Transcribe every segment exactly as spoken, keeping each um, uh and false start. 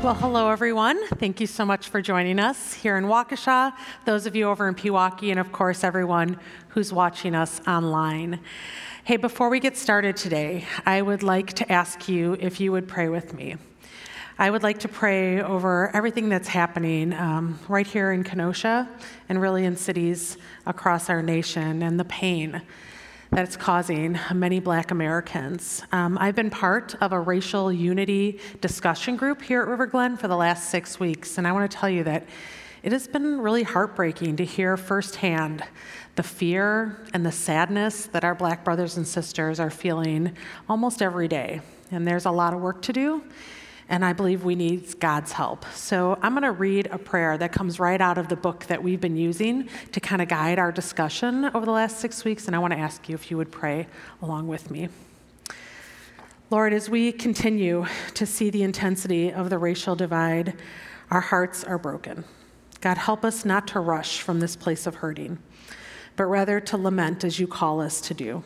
Well, hello, everyone. Thank you so much for joining us here in Waukesha, those of you over in Pewaukee, and of course, everyone who's watching us online. Hey, before we get started today, I would like to ask you if you would pray with me. I would like to pray over everything that's happening um, right here in Kenosha and really in cities across our nation and the pain that it's causing many Black Americans. Um, I've been part of a racial unity discussion group here at River Glen for the last six weeks, and I want to tell you that it has been really heartbreaking to hear firsthand the fear and the sadness that our Black brothers and sisters are feeling almost every day. And there's a lot of work to do, and I believe we need God's help. So I'm going to read a prayer that comes right out of the book that we've been using to kind of guide our discussion over the last six weeks, and I want to ask you if you would pray along with me. Lord, as we continue to see the intensity of the racial divide, our hearts are broken. God, help us not to rush from this place of hurting, but rather to lament as you call us to do.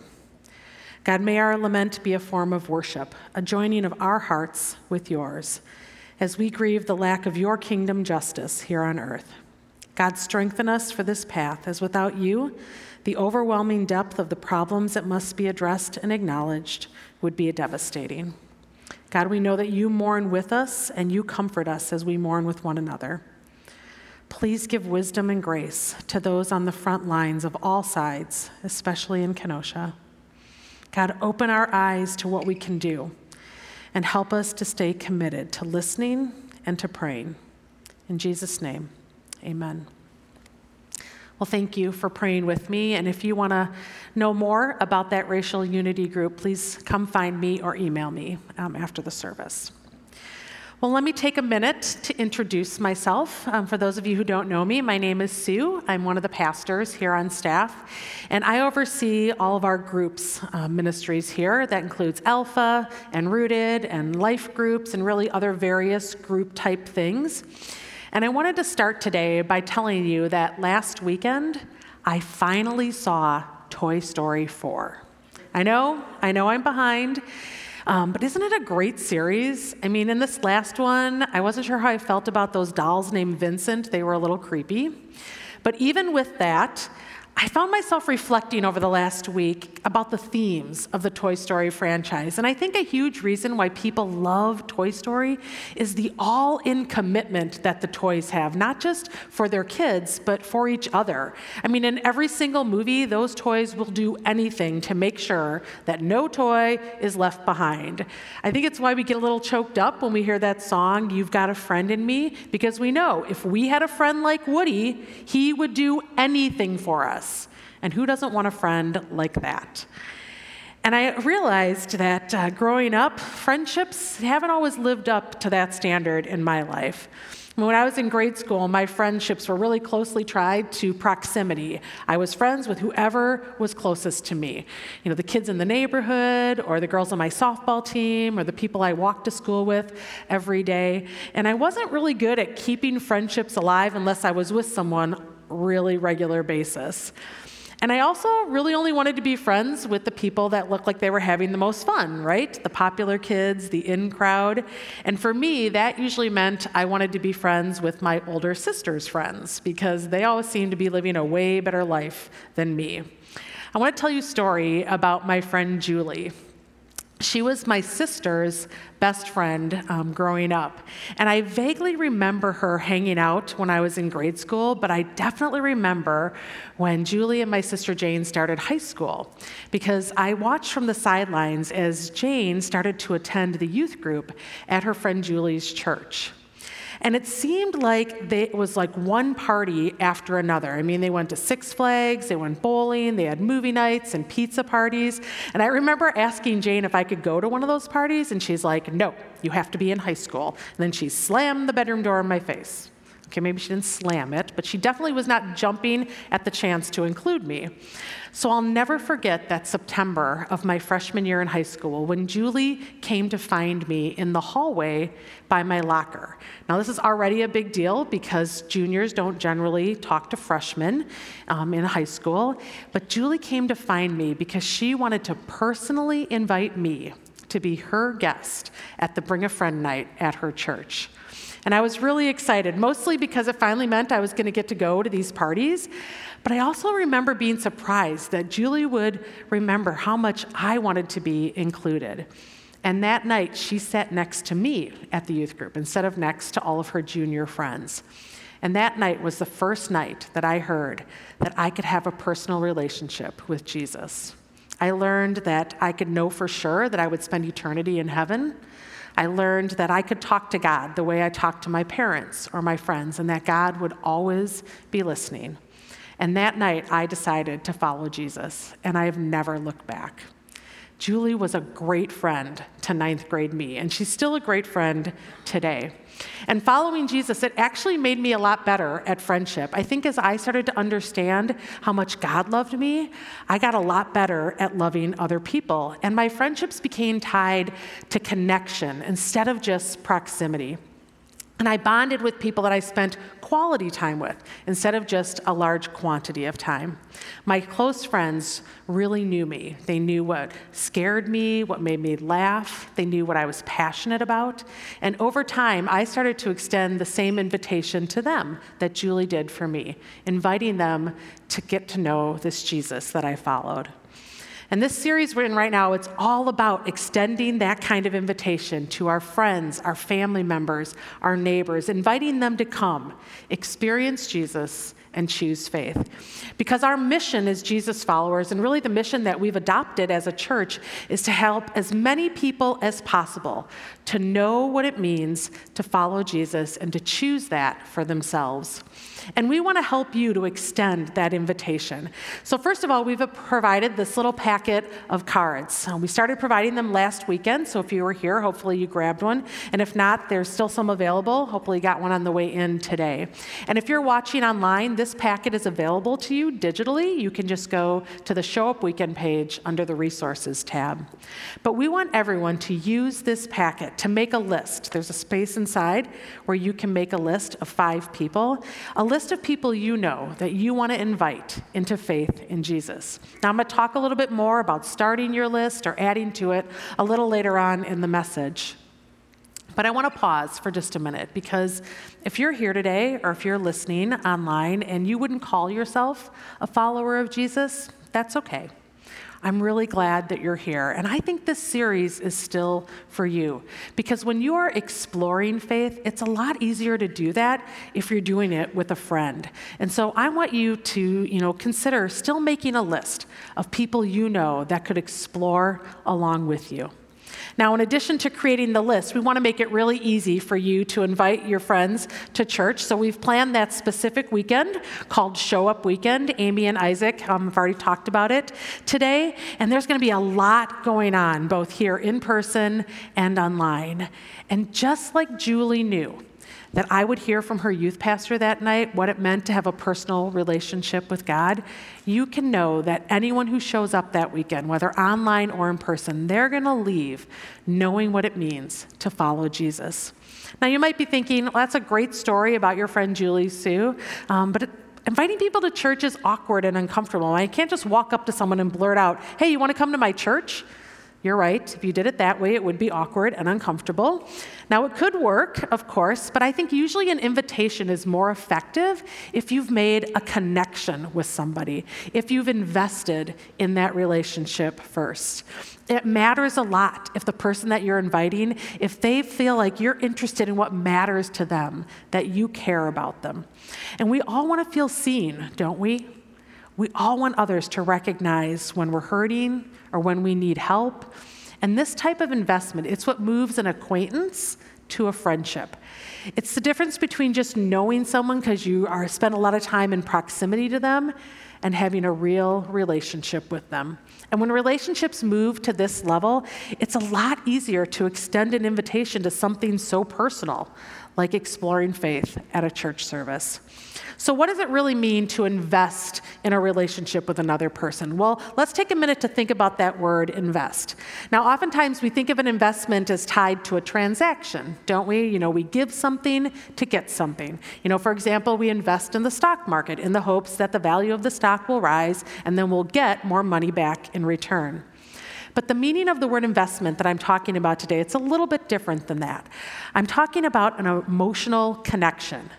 God, may our lament be a form of worship, a joining of our hearts with yours, as we grieve the lack of your kingdom justice here on earth. God, strengthen us for this path, as without you, the overwhelming depth of the problems that must be addressed and acknowledged would be devastating. God, we know that you mourn with us and you comfort us as we mourn with one another. Please give wisdom and grace to those on the front lines of all sides, especially in Kenosha. God, open our eyes to what we can do and help us to stay committed to listening and to praying. In Jesus' name, amen. Well, thank you for praying with me. And if you want to know more about that racial unity group, please come find me or email me um, after the service. Well, let me take a minute to introduce myself. Um, for those of you who don't know me, my name is Sue. I'm one of the pastors here on staff, and I oversee all of our groups uh, ministries here. That includes Alpha and Rooted and Life Groups and really other various group type things. And I wanted to start today by telling you that last weekend, I finally saw Toy Story four. I know, I know I'm behind. Um, but isn't it a great series? I mean, in this last one, I wasn't sure how I felt about those dolls named Vincent. They were a little creepy. But even with that, I found myself reflecting over the last week about the themes of the Toy Story franchise. And I think a huge reason why people love Toy Story is the all-in commitment that the toys have, not just for their kids, but for each other. I mean, in every single movie, those toys will do anything to make sure that no toy is left behind. I think it's why we get a little choked up when we hear that song, "You've Got a Friend in Me," because we know if we had a friend like Woody, he would do anything for us. And who doesn't want a friend like that? And I realized that uh, growing up, friendships haven't always lived up to that standard in my life. When I was in grade school, my friendships were really closely tied to proximity. I was friends with whoever was closest to me. You know, the kids in the neighborhood, or the girls on my softball team, or the people I walked to school with every day. And I wasn't really good at keeping friendships alive unless I was with someone on a really regular basis. And I also really only wanted to be friends with the people that looked like they were having the most fun, right? The popular kids, the in crowd. And for me, that usually meant I wanted to be friends with my older sister's friends because they always seemed to be living a way better life than me. I want to tell you a story about my friend Julie. She was my sister's best friend um, growing up, and I vaguely remember her hanging out when I was in grade school, but I definitely remember when Julie and my sister Jane started high school, because I watched from the sidelines as Jane started to attend the youth group at her friend Julie's church. And it seemed like they, it was like one party after another. I mean, they went to Six Flags, they went bowling, they had movie nights and pizza parties. And I remember asking Jane if I could go to one of those parties, and she's like, "No, you have to be in high school." And then she slammed the bedroom door in my face. Okay, maybe she didn't slam it, but she definitely was not jumping at the chance to include me. So I'll never forget that September of my freshman year in high school when Julie came to find me in the hallway by my locker. Now, this is already a big deal because juniors don't generally talk to freshmen um, in high school, but Julie came to find me because she wanted to personally invite me to be her guest at the Bring a Friend night at her church. And I was really excited, mostly because it finally meant I was going to get to go to these parties. But I also remember being surprised that Julie would remember how much I wanted to be included. And that night, she sat next to me at the youth group instead of next to all of her junior friends. And that night was the first night that I heard that I could have a personal relationship with Jesus. I learned that I could know for sure that I would spend eternity in heaven. I learned that I could talk to God the way I talked to my parents or my friends, and that God would always be listening. And that night, I decided to follow Jesus, and I have never looked back. Julie was a great friend to ninth grade me, and she's still a great friend today. And following Jesus, it actually made me a lot better at friendship. I think as I started to understand how much God loved me, I got a lot better at loving other people. And my friendships became tied to connection instead of just proximity. And I bonded with people that I spent quality time with instead of just a large quantity of time. My close friends really knew me. They knew what scared me, what made me laugh. They knew what I was passionate about. And over time, I started to extend the same invitation to them that Julie did for me, inviting them to get to know this Jesus that I followed. And this series we're in right now, it's all about extending that kind of invitation to our friends, our family members, our neighbors, inviting them to come, experience Jesus, and choose faith. Because our mission as Jesus followers, and really the mission that we've adopted as a church, is to help as many people as possible to know what it means to follow Jesus and to choose that for themselves. And we want to help you to extend that invitation. So first of all, we've provided this little packet of cards. We started providing them last weekend, so if you were here, hopefully you grabbed one. And if not, there's still some available. Hopefully you got one on the way in today. And if you're watching online, this packet is available to you digitally. You can just go to the Show Up Weekend page under the Resources tab. But we want everyone to use this packet to make a list. There's a space inside where you can make a list of five people. A list of people you know that you want to invite into faith in Jesus. Now, I'm going to talk a little bit more about starting your list or adding to it a little later on in the message. But I want to pause for just a minute, because if you're here today or if you're listening online and you wouldn't call yourself a follower of Jesus, that's okay. I'm really glad that you're here. And I think this series is still for you, because when you're exploring faith, it's a lot easier to do that if you're doing it with a friend. And so I want you to, you know, consider still making a list of people you know that could explore along with you. Now, in addition to creating the list, we want to make it really easy for you to invite your friends to church. So we've planned that specific weekend called Show Up Weekend. Amy and Isaac um, have already talked about it today. And there's going to be a lot going on, both here in person and online. And just like Julie knew that I would hear from her youth pastor that night what it meant to have a personal relationship with God, you can know that anyone who shows up that weekend, whether online or in person, they're going to leave knowing what it means to follow Jesus. Now, you might be thinking, well, that's a great story about your friend Julie Sue, um, but it, inviting people to church is awkward and uncomfortable. I can't just walk up to someone and blurt out, hey, you want to come to my church? You're right. If you did it that way, it would be awkward and uncomfortable. Now, it could work, of course, but I think usually an invitation is more effective if you've made a connection with somebody, if you've invested in that relationship first. It matters a lot if the person that you're inviting, if they feel like you're interested in what matters to them, that you care about them. And we all want to feel seen, don't we? We all want others to recognize when we're hurting or when we need help. And this type of investment, it's what moves an acquaintance to a friendship. It's the difference between just knowing someone because you are spend a lot of time in proximity to them and having a real relationship with them. And when relationships move to this level, it's a lot easier to extend an invitation to something so personal, like exploring faith at a church service. So what does it really mean to invest in a relationship with another person? Well, let's take a minute to think about that word invest. Now, oftentimes we think of an investment as tied to a transaction, don't we? You know, we give something to get something. You know, for example, we invest in the stock market in the hopes that the value of the stock will rise and then we'll get more money back in return. But the meaning of the word investment that I'm talking about today, it's a little bit different than that. I'm talking about an emotional connection.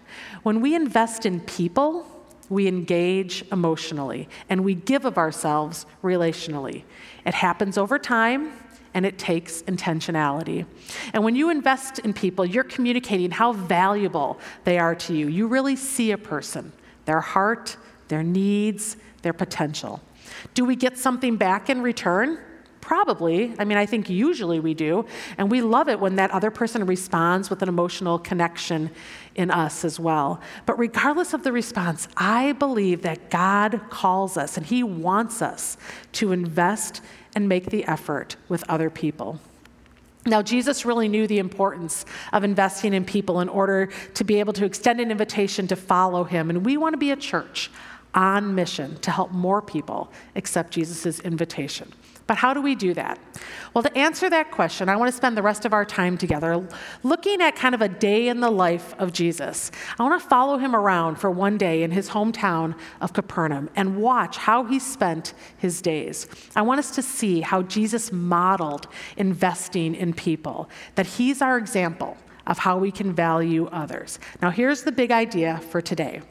When we invest in people, we engage emotionally, and we give of ourselves relationally. It happens over time, and it takes intentionality. And when you invest in people, you're communicating how valuable they are to you. You really see a person, their heart, their needs, their potential. Do we get something back in return? Probably. I mean, I think usually we do. And we love it when that other person responds with an emotional connection in us as well. But regardless of the response, I believe that God calls us and He wants us to invest and make the effort with other people. Now, Jesus really knew the importance of investing in people in order to be able to extend an invitation to follow Him. And we want to be a church on mission to help more people accept Jesus' invitation. But how do we do that? Well, to answer that question, I want to spend the rest of our time together looking at kind of a day in the life of Jesus. I want to follow Him around for one day in His hometown of Capernaum and watch how He spent His days. I want us to see how Jesus modeled investing in people, that He's our example of how we can value others. Now, here's the big idea for today.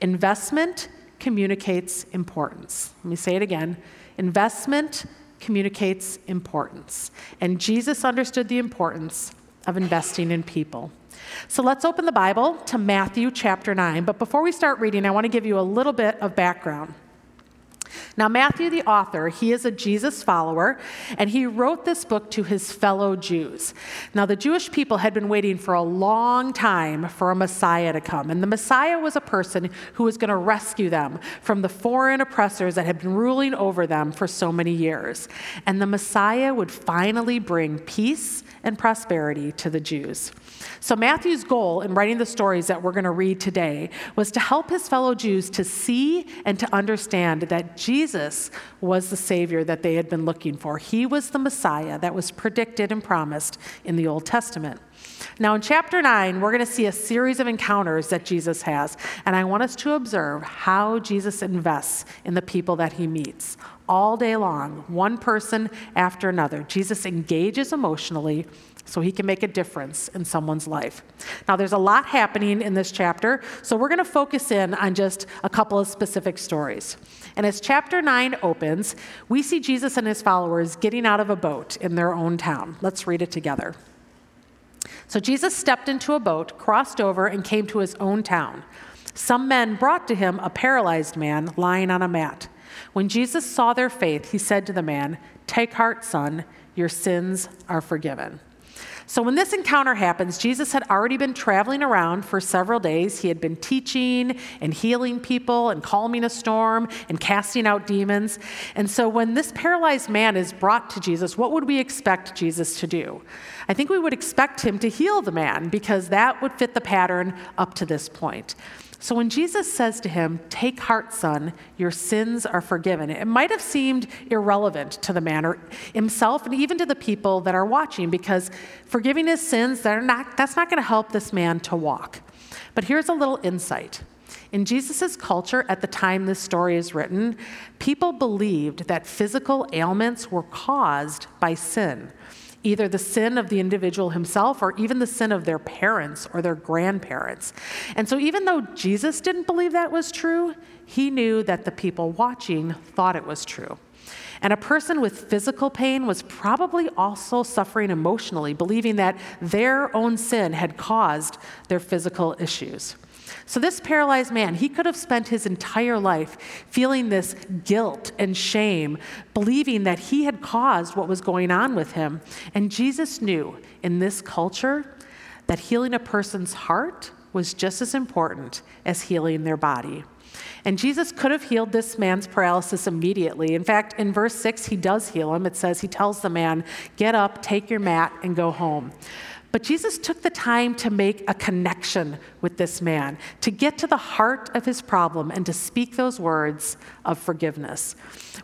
Investment communicates importance. Let me say it again. Investment communicates importance. And Jesus understood the importance of investing in people. So let's open the Bible to Matthew chapter nine. But before we start reading, I want to give you a little bit of background. Now, Matthew, the author, he is a Jesus follower, and he wrote this book to his fellow Jews. Now, the Jewish people had been waiting for a long time for a Messiah to come, and the Messiah was a person who was going to rescue them from the foreign oppressors that had been ruling over them for so many years. And the Messiah would finally bring peace and prosperity to the Jews. So Matthew's goal in writing the stories that we're going to read today was to help his fellow Jews to see and to understand that Jesus was the Savior that they had been looking for. He was the Messiah that was predicted and promised in the Old Testament. Now in chapter nine, we're going to see a series of encounters that Jesus has, and I want us to observe how Jesus invests in the people that He meets. All day long, one person after another, Jesus engages emotionally so He can make a difference in someone's life. Now, there's a lot happening in this chapter, so we're going to focus in on just a couple of specific stories. And as chapter nine opens, we see Jesus and His followers getting out of a boat in their own town. Let's read it together. So Jesus stepped into a boat, crossed over, and came to His own town. Some men brought to Him a paralyzed man lying on a mat. When Jesus saw their faith, He said to the man, "Take heart, son, your sins are forgiven." So when this encounter happens, Jesus had already been traveling around for several days. He had been teaching and healing people and calming a storm and casting out demons. And so when this paralyzed man is brought to Jesus, what would we expect Jesus to do? I think we would expect Him to heal the man because that would fit the pattern up to this point. So when Jesus says to him, "Take heart, son, your sins are forgiven," it might have seemed irrelevant to the man or himself and even to the people that are watching, because forgiving his sins, they're not, that's not going to help this man to walk. But here's a little insight. In Jesus' culture at the time this story is written, people believed that physical ailments were caused by sin, either the sin of the individual himself or even the sin of their parents or their grandparents. And so even though Jesus didn't believe that was true, He knew that the people watching thought it was true. And a person with physical pain was probably also suffering emotionally, believing that their own sin had caused their physical issues. So this paralyzed man, he could have spent his entire life feeling this guilt and shame, believing that he had caused what was going on with him. And Jesus knew in this culture that healing a person's heart was just as important as healing their body. And Jesus could have healed this man's paralysis immediately. In fact, in verse six, He does heal him. It says He tells the man, "Get up, take your mat, and go home." But Jesus took the time to make a connection with this man, to get to the heart of his problem and to speak those words of forgiveness.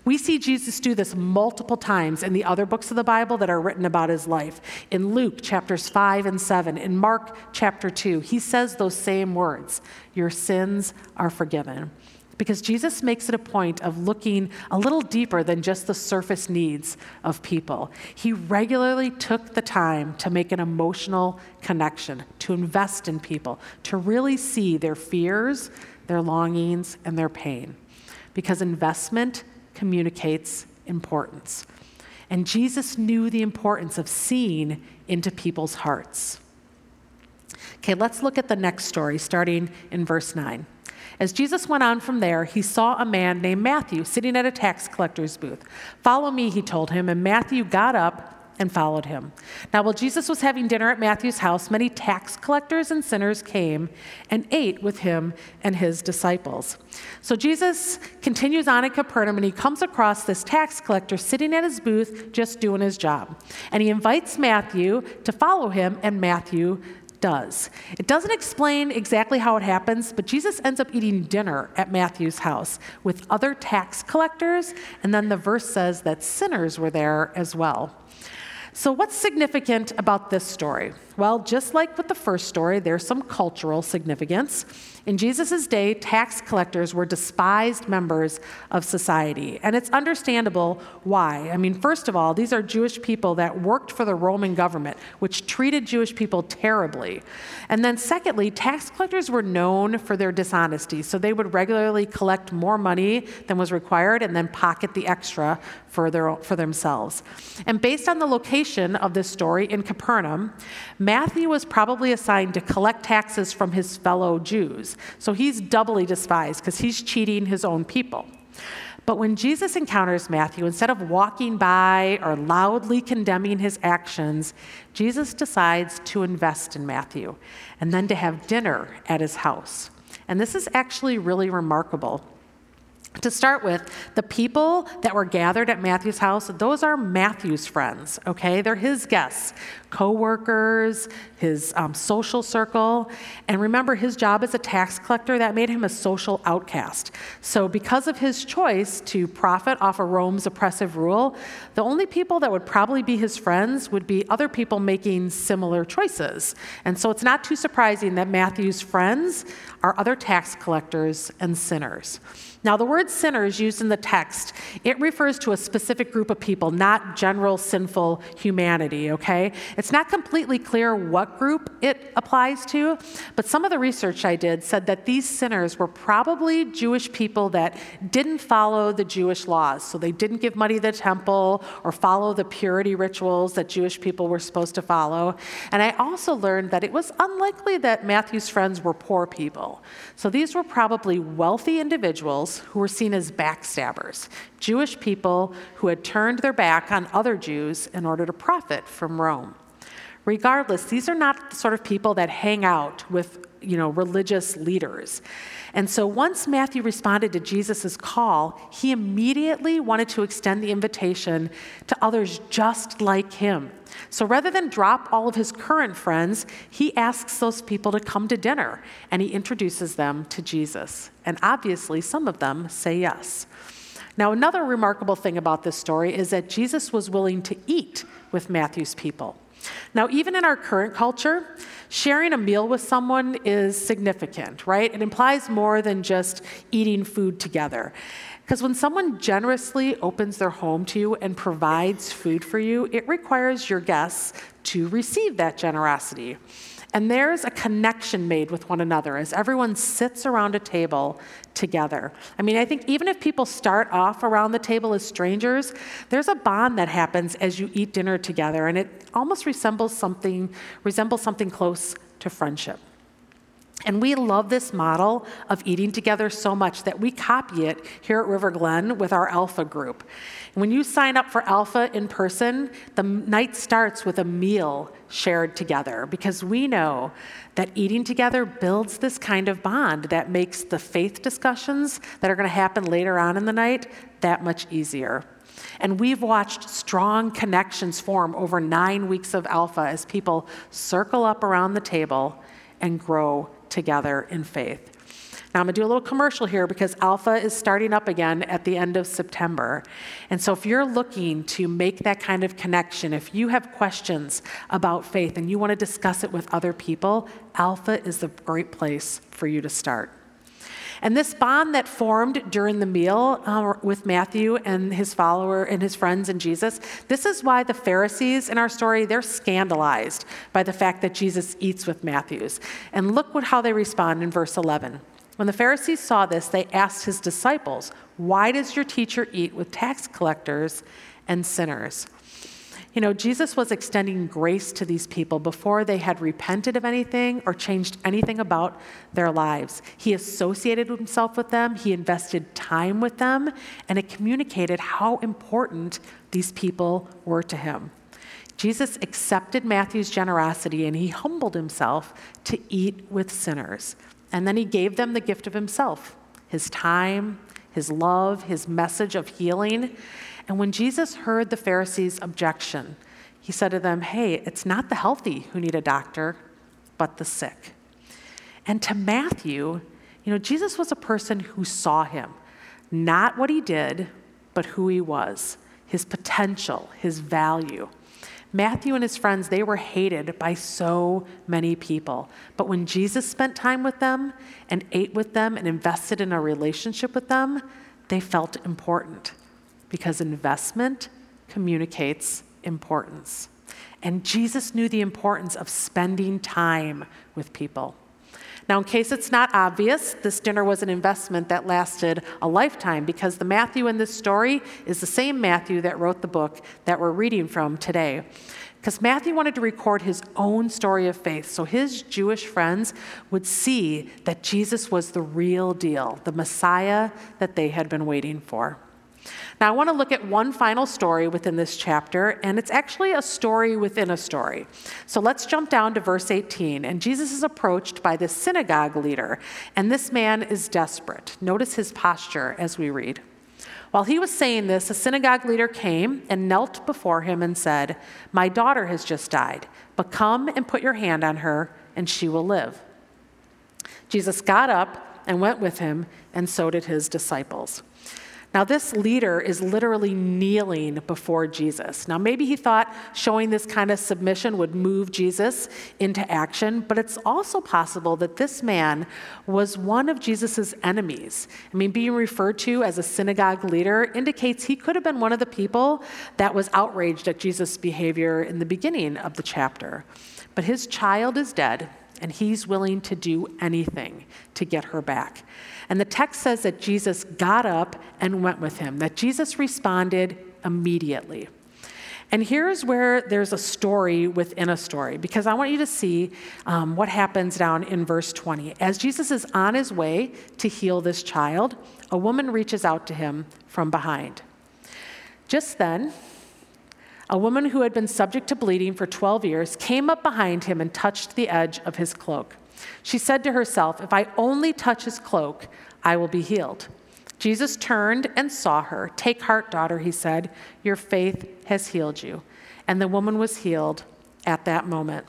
We see Jesus do this multiple times in the other books of the Bible that are written about His life. In Luke chapters five and seven, in Mark chapter two, He says those same words, "Your sins are forgiven." because Jesus makes it a point of looking a little deeper than just the surface needs of people. He regularly took the time to make an emotional connection, to invest in people, to really see their fears, their longings, and their pain, because investment communicates importance. And Jesus knew the importance of seeing into people's hearts. Okay, let's look at the next story, starting in verse nine. As Jesus went on from there, he saw a man named Matthew sitting at a tax collector's booth. "Follow me," he told him, and Matthew got up and followed him. Now, while Jesus was having dinner at Matthew's house, many tax collectors and sinners came and ate with him and his disciples. So Jesus continues on at Capernaum, and he comes across this tax collector sitting at his booth just doing his job. And he invites Matthew to follow him, and Matthew does. It doesn't explain exactly how it happens, but Jesus ends up eating dinner at Matthew's house with other tax collectors, and then the verse says that sinners were there as well. So what's significant about this story? Well, just like with the first story, there's some cultural significance. In Jesus' day, tax collectors were despised members of society, and it's understandable why. I mean, first of all, these are Jewish people that worked for the Roman government, which treated Jewish people terribly. And then secondly, tax collectors were known for their dishonesty, so they would regularly collect more money than was required and then pocket the extra for their, for themselves. And based on the location of this story in Capernaum, Matthew was probably assigned to collect taxes from his fellow Jews, so he's doubly despised because he's cheating his own people. But when Jesus encounters Matthew, instead of walking by or loudly condemning his actions, Jesus decides to invest in Matthew and then to have dinner at his house. And this is actually really remarkable. To start with, the people that were gathered at Matthew's house, those are Matthew's friends, okay? They're his guests, co-workers, his um, social circle. And remember, his job as a tax collector, that made him a social outcast. So because of his choice to profit off of Rome's oppressive rule, the only people that would probably be his friends would be other people making similar choices. And so it's not too surprising that Matthew's friends are other tax collectors and sinners. Now, the word sinners used in the text, it refers to a specific group of people, not general sinful humanity, okay? It's not completely clear what group it applies to, but some of the research I did said that these sinners were probably Jewish people that didn't follow the Jewish laws. So they didn't give money to the temple or follow the purity rituals that Jewish people were supposed to follow. And I also learned that it was unlikely that Matthew's friends were poor people. So these were probably wealthy individuals who were seen as backstabbers, Jewish people who had turned their back on other Jews in order to profit from Rome. Regardless, these are not the sort of people that hang out with, you know, religious leaders. And so once Matthew responded to Jesus' call, he immediately wanted to extend the invitation to others just like him. So rather than drop all of his current friends, he asks those people to come to dinner, and he introduces them to Jesus. And obviously, some of them say yes. Now, another remarkable thing about this story is that Jesus was willing to eat with Matthew's people. Now, even in our current culture, sharing a meal with someone is significant, right? It implies more than just eating food together. Because when someone generously opens their home to you and provides food for you, it requires your guests to receive that generosity. And there's a connection made with one another as everyone sits around a table together. I mean, I think even if people start off around the table as strangers, there's a bond that happens as you eat dinner together, and it almost resembles something, resembles something close to friendship. And we love this model of eating together so much that we copy it here at River Glen with our Alpha group. When you sign up for Alpha in person, the night starts with a meal shared together, because we know that eating together builds this kind of bond that makes the faith discussions that are going to happen later on in the night that much easier. And we've watched strong connections form over nine weeks of Alpha as people circle up around the table and grow together in faith. Now, I'm going to do a little commercial here because Alpha is starting up again at the end of September. And so if you're looking to make that kind of connection, if you have questions about faith and you want to discuss it with other people, Alpha is the great place for you to start. And this bond that formed during the meal uh, with Matthew and his follower and his friends and Jesus, this is why the Pharisees in our story, they're scandalized by the fact that Jesus eats with Matthew's. And look what, how they respond in verse eleven. When the Pharisees saw this, they asked his disciples, "Why does your teacher eat with tax collectors and sinners?" You know, Jesus was extending grace to these people before they had repented of anything or changed anything about their lives. He associated himself with them, he invested time with them, and it communicated how important these people were to him. Jesus accepted Matthew's generosity and he humbled himself to eat with sinners. And then he gave them the gift of himself, his time, his love, his message of healing. And when Jesus heard the Pharisees' objection, he said to them, "Hey, it's not the healthy who need a doctor, but the sick." And to Matthew, you know, Jesus was a person who saw him, not what he did, but who he was, his potential, his value. Matthew and his friends, they were hated by so many people. But when Jesus spent time with them and ate with them and invested in a relationship with them, they felt important. Because investment communicates importance. And Jesus knew the importance of spending time with people. Now, in case it's not obvious, this dinner was an investment that lasted a lifetime because the Matthew in this story is the same Matthew that wrote the book that we're reading from today. Because Matthew wanted to record his own story of faith so his Jewish friends would see that Jesus was the real deal, the Messiah that they had been waiting for. Now, I want to look at one final story within this chapter, and it's actually a story within a story. So let's jump down to verse eighteen, and Jesus is approached by this synagogue leader, and this man is desperate. Notice his posture as we read. While he was saying this, a synagogue leader came and knelt before him and said, "My daughter has just died, but come and put your hand on her, and she will live." Jesus got up and went with him, and so did his disciples. Now, this leader is literally kneeling before Jesus. Now, maybe he thought showing this kind of submission would move Jesus into action, but it's also possible that this man was one of Jesus's enemies. I mean, being referred to as a synagogue leader indicates he could have been one of the people that was outraged at Jesus' behavior in the beginning of the chapter. But his child is dead, and he's willing to do anything to get her back. And the text says that Jesus got up and went with him, that Jesus responded immediately. And here's where there's a story within a story, because I want you to see um, what happens down in verse twenty. As Jesus is on his way to heal this child, a woman reaches out to him from behind. Just then, a woman who had been subject to bleeding for twelve years came up behind him and touched the edge of his cloak. She said to herself, "If I only touch his cloak, I will be healed." Jesus turned and saw her. "Take heart, daughter," he said. "Your faith has healed you." And the woman was healed at that moment.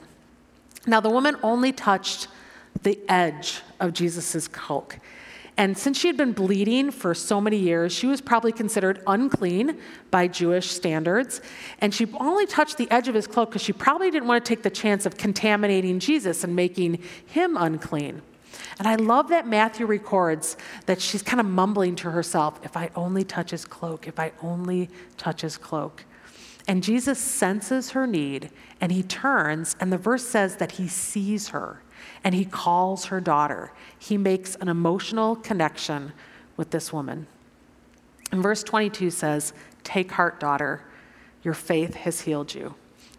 Now, the woman only touched the edge of Jesus's cloak. And since she had been bleeding for so many years, she was probably considered unclean by Jewish standards. And she only touched the edge of his cloak because she probably didn't want to take the chance of contaminating Jesus and making him unclean. And I love that Matthew records that she's kind of mumbling to herself, "If I only touch his cloak, if I only touch his cloak." And Jesus senses her need, and he turns, and the verse says that he sees her. And he calls her daughter. He makes an emotional connection with this woman. And verse twenty-two says, "Take heart, daughter, your faith has healed you."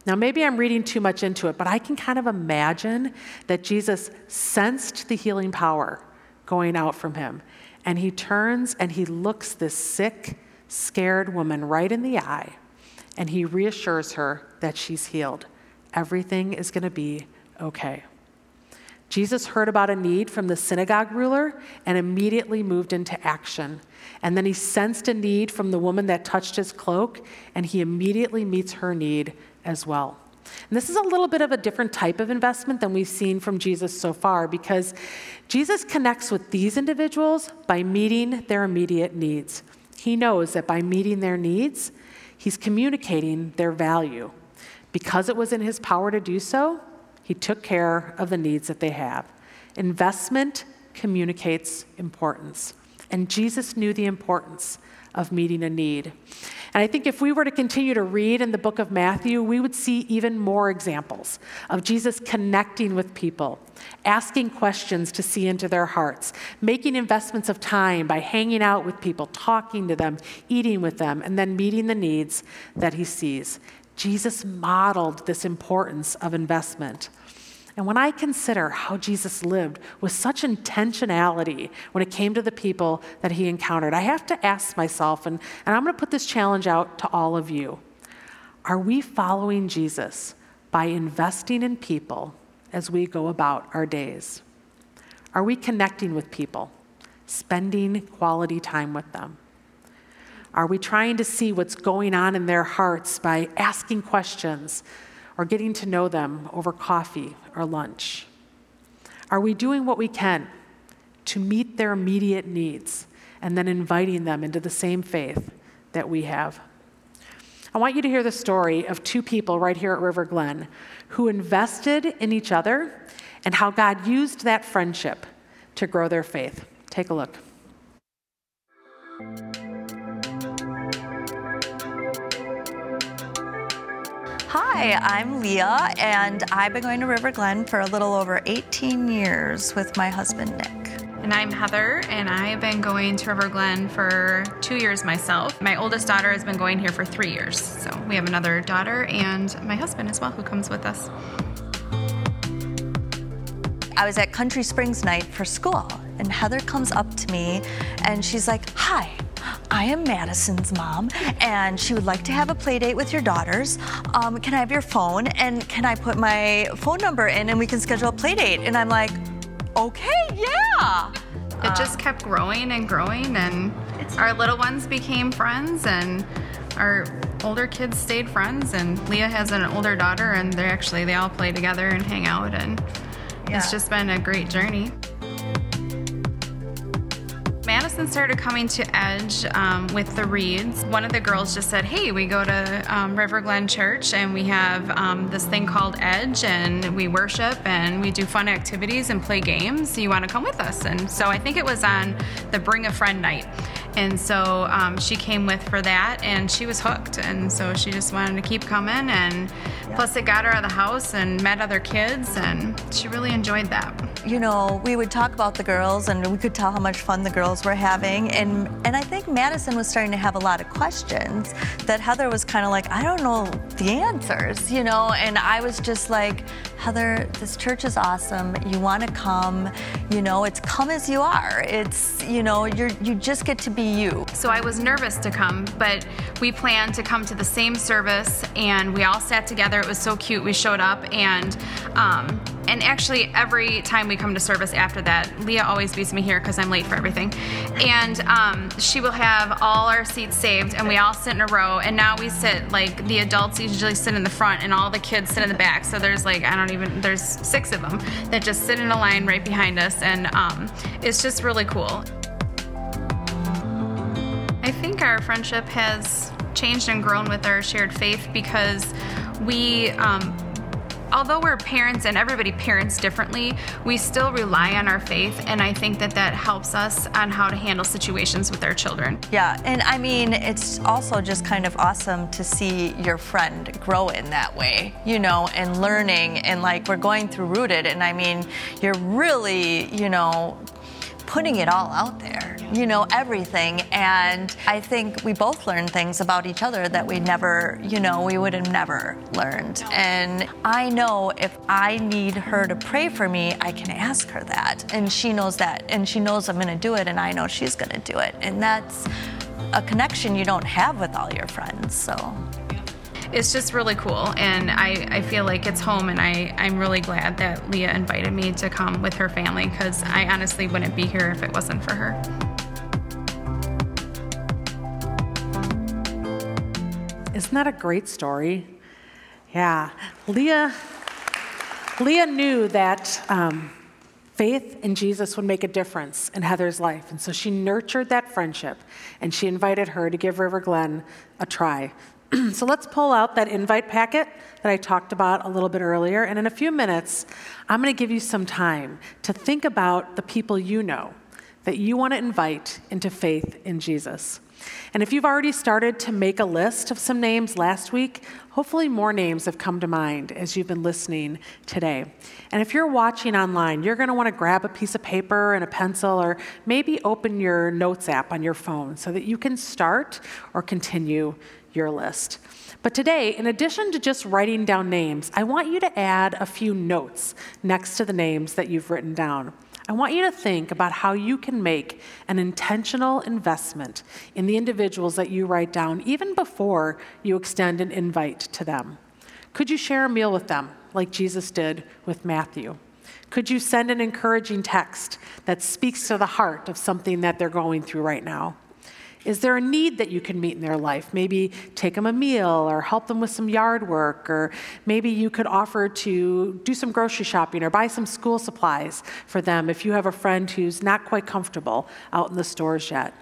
Now, maybe I'm reading too much into it, but I can kind of imagine that Jesus sensed the healing power going out from him. And he turns and he looks this sick, scared woman right in the eye, and he reassures her that she's healed. Everything is going to be okay. Jesus heard about a need from the synagogue ruler and immediately moved into action. And then he sensed a need from the woman that touched his cloak, and he immediately meets her need as well. And this is a little bit of a different type of investment than we've seen from Jesus so far, because Jesus connects with these individuals by meeting their immediate needs. He knows that by meeting their needs, he's communicating their value. Because it was in his power to do so, he took care of the needs that they have. Investment communicates importance. And Jesus knew the importance of meeting a need. And I think if we were to continue to read in the book of Matthew, we would see even more examples of Jesus connecting with people, asking questions to see into their hearts, making investments of time by hanging out with people, talking to them, eating with them, and then meeting the needs that he sees. Jesus modeled this importance of investment. And when I consider how Jesus lived with such intentionality when it came to the people that he encountered, I have to ask myself, and, and I'm going to put this challenge out to all of you. Are we following Jesus by investing in people as we go about our days? Are we connecting with people, spending quality time with them? Are we trying to see what's going on in their hearts by asking questions, or getting to know them over coffee or lunch? Are we doing what we can to meet their immediate needs and then inviting them into the same faith that we have? I want you to hear the story of two people right here at River Glen who invested in each other and how God used that friendship to grow their faith. Take a look. Hi, I'm Leah, and I've been going to River Glen for a little over eighteen years with my husband, Nick. And I'm Heather, and I've been going to River Glen for two years myself. My oldest daughter has been going here for three years, so we have another daughter and my husband as well who comes with us. I was at Country Springs night for school, and Heather comes up to me, and she's like, "Hi, I am Madison's mom, and she would like to have a play date with your daughters. Um, can I have your phone, and can I put my phone number in, and we can schedule a play date?" And I'm like, okay, yeah. It just kept growing and growing, and our little ones became friends, and our older kids stayed friends, and Leah has an older daughter, and they actually, they all play together and hang out, and yeah. It's just been a great journey. Madison started coming to Edge um, with the Reeds. One of the girls just said, "Hey, we go to um, River Glen Church, and we have um, this thing called Edge, and we worship, and we do fun activities and play games. You want to come with us?" And so I think it was on the Bring a Friend night. And so um, she came with for that, and she was hooked. And so she just wanted to keep coming, and yeah. Plus it got her out of the house and met other kids, and she really enjoyed that. You know, we would talk about the girls, and we could tell how much fun the girls were having. And, and I think Madison was starting to have a lot of questions that Heather was kind of like, "I don't know the answers," you know? And I was just like, "Heather, this church is awesome. You want to come, you know, it's come as you are. It's, you know, you're, you just get to be you." So I was nervous to come, but we planned to come to the same service, and we all sat together. It was so cute. We showed up, and um, and actually every time we come to service after that, Leah always beats me here because I'm late for everything. And um, she will have all our seats saved, and we all sit in a row. And now we sit, like, the adults usually sit in the front, and all the kids sit in the back. So there's, like, I don't even, there's six of them that just sit in a line right behind us, and um, it's just really cool. I think our friendship has changed and grown with our shared faith because we, um, although we're parents and everybody parents differently, we still rely on our faith, and I think that that helps us on how to handle situations with our children. Yeah, and I mean, it's also just kind of awesome to see your friend grow in that way, you know, and learning, and like we're going through Rooted, and I mean, you're really, you know, putting it all out there, you know, everything. And I think we both learned things about each other that we never, you know, we would have never learned. And I know if I need her to pray for me, I can ask her that. And she knows that. And she knows I'm going to do it. And I know she's going to do it. And that's a connection you don't have with all your friends. So it's just really cool, and I, I feel like it's home, and I, I'm really glad that Leah invited me to come with her family because I honestly wouldn't be here if it wasn't for her. Isn't that a great story? Yeah. Leah, Leah knew that um, faith in Jesus would make a difference in Heather's life, and so she nurtured that friendship, and she invited her to give River Glen a try. So let's pull out that invite packet that I talked about a little bit earlier. And in a few minutes, I'm going to give you some time to think about the people you know that you want to invite into faith in Jesus. And if you've already started to make a list of some names last week, hopefully more names have come to mind as you've been listening today. And if you're watching online, you're going to want to grab a piece of paper and a pencil, or maybe open your notes app on your phone so that you can start or continue your list. But today, in addition to just writing down names, I want you to add a few notes next to the names that you've written down. I want you to think about how you can make an intentional investment in the individuals that you write down even before you extend an invite to them. Could you share a meal with them like Jesus did with Matthew? Could you send an encouraging text that speaks to the heart of something that they're going through right now? Is there a need that you can meet in their life? Maybe take them a meal or help them with some yard work, or maybe you could offer to do some grocery shopping or buy some school supplies for them if you have a friend who's not quite comfortable out in the stores yet.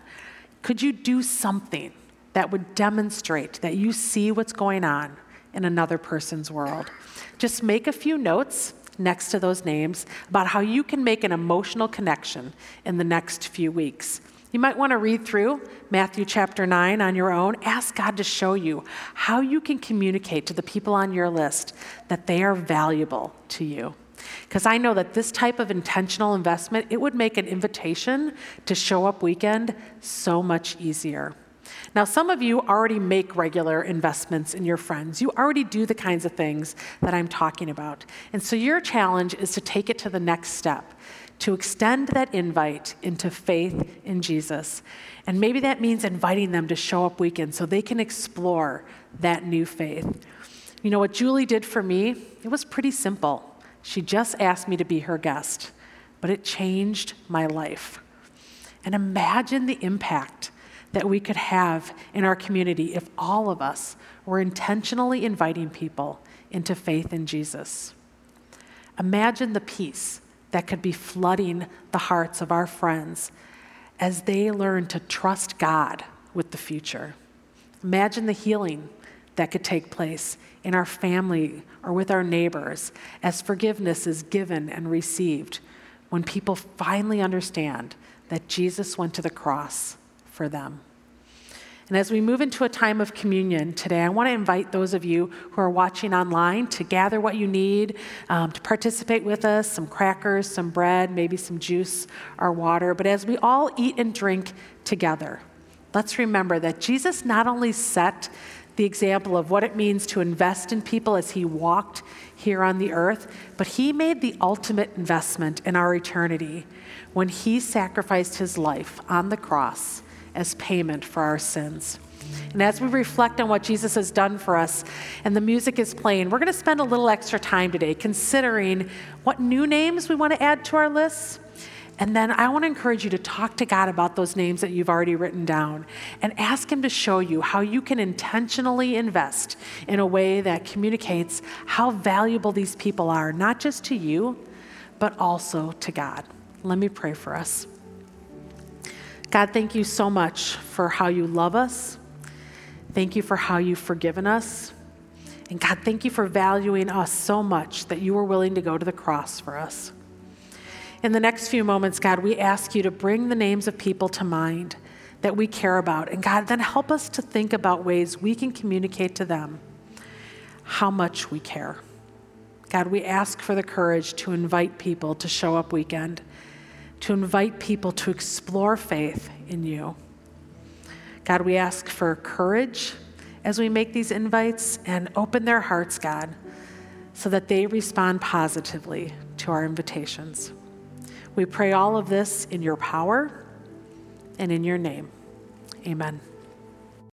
Could you do something that would demonstrate that you see what's going on in another person's world? Just make a few notes next to those names about how you can make an emotional connection in the next few weeks. You might want to read through Matthew chapter nine on your own. Ask God to show you how you can communicate to the people on your list that they are valuable to you. Because I know that this type of intentional investment, it would make an invitation to show up weekend so much easier. Now, some of you already make regular investments in your friends. You already do the kinds of things that I'm talking about. And so your challenge is to take it to the next step, to extend that invite into faith in Jesus. And maybe that means inviting them to show up weekend so they can explore that new faith. You know, what Julie did for me, it was pretty simple. She just asked me to be her guest, but it changed my life. And imagine the impact that we could have in our community if all of us were intentionally inviting people into faith in Jesus. Imagine the peace that could be flooding the hearts of our friends as they learn to trust God with the future. Imagine the healing that could take place in our family or with our neighbors as forgiveness is given and received when people finally understand that Jesus went to the cross for them. And as we move into a time of communion today, I want to invite those of you who are watching online to gather what you need, um, to participate with us, some crackers, some bread, maybe some juice or water. But as we all eat and drink together, let's remember that Jesus not only set the example of what it means to invest in people as he walked here on the earth, but he made the ultimate investment in our eternity when he sacrificed his life on the cross as payment for our sins. And as we reflect on what Jesus has done for us and the music is playing, we're going to spend a little extra time today considering what new names we want to add to our lists. And then I want to encourage you to talk to God about those names that you've already written down and ask him to show you how you can intentionally invest in a way that communicates how valuable these people are, not just to you, but also to God. Let me pray for us. God, thank you so much for how you love us. Thank you for how you've forgiven us. And God, thank you for valuing us so much that you were willing to go to the cross for us. In the next few moments, God, we ask you to bring the names of people to mind that we care about. And God, then help us to think about ways we can communicate to them how much we care. God, we ask for the courage to invite people to show up weekend, to invite people to explore faith in you. God, we ask for courage as we make these invites, and open their hearts, God, so that they respond positively to our invitations. We pray all of this in your power and in your name. Amen.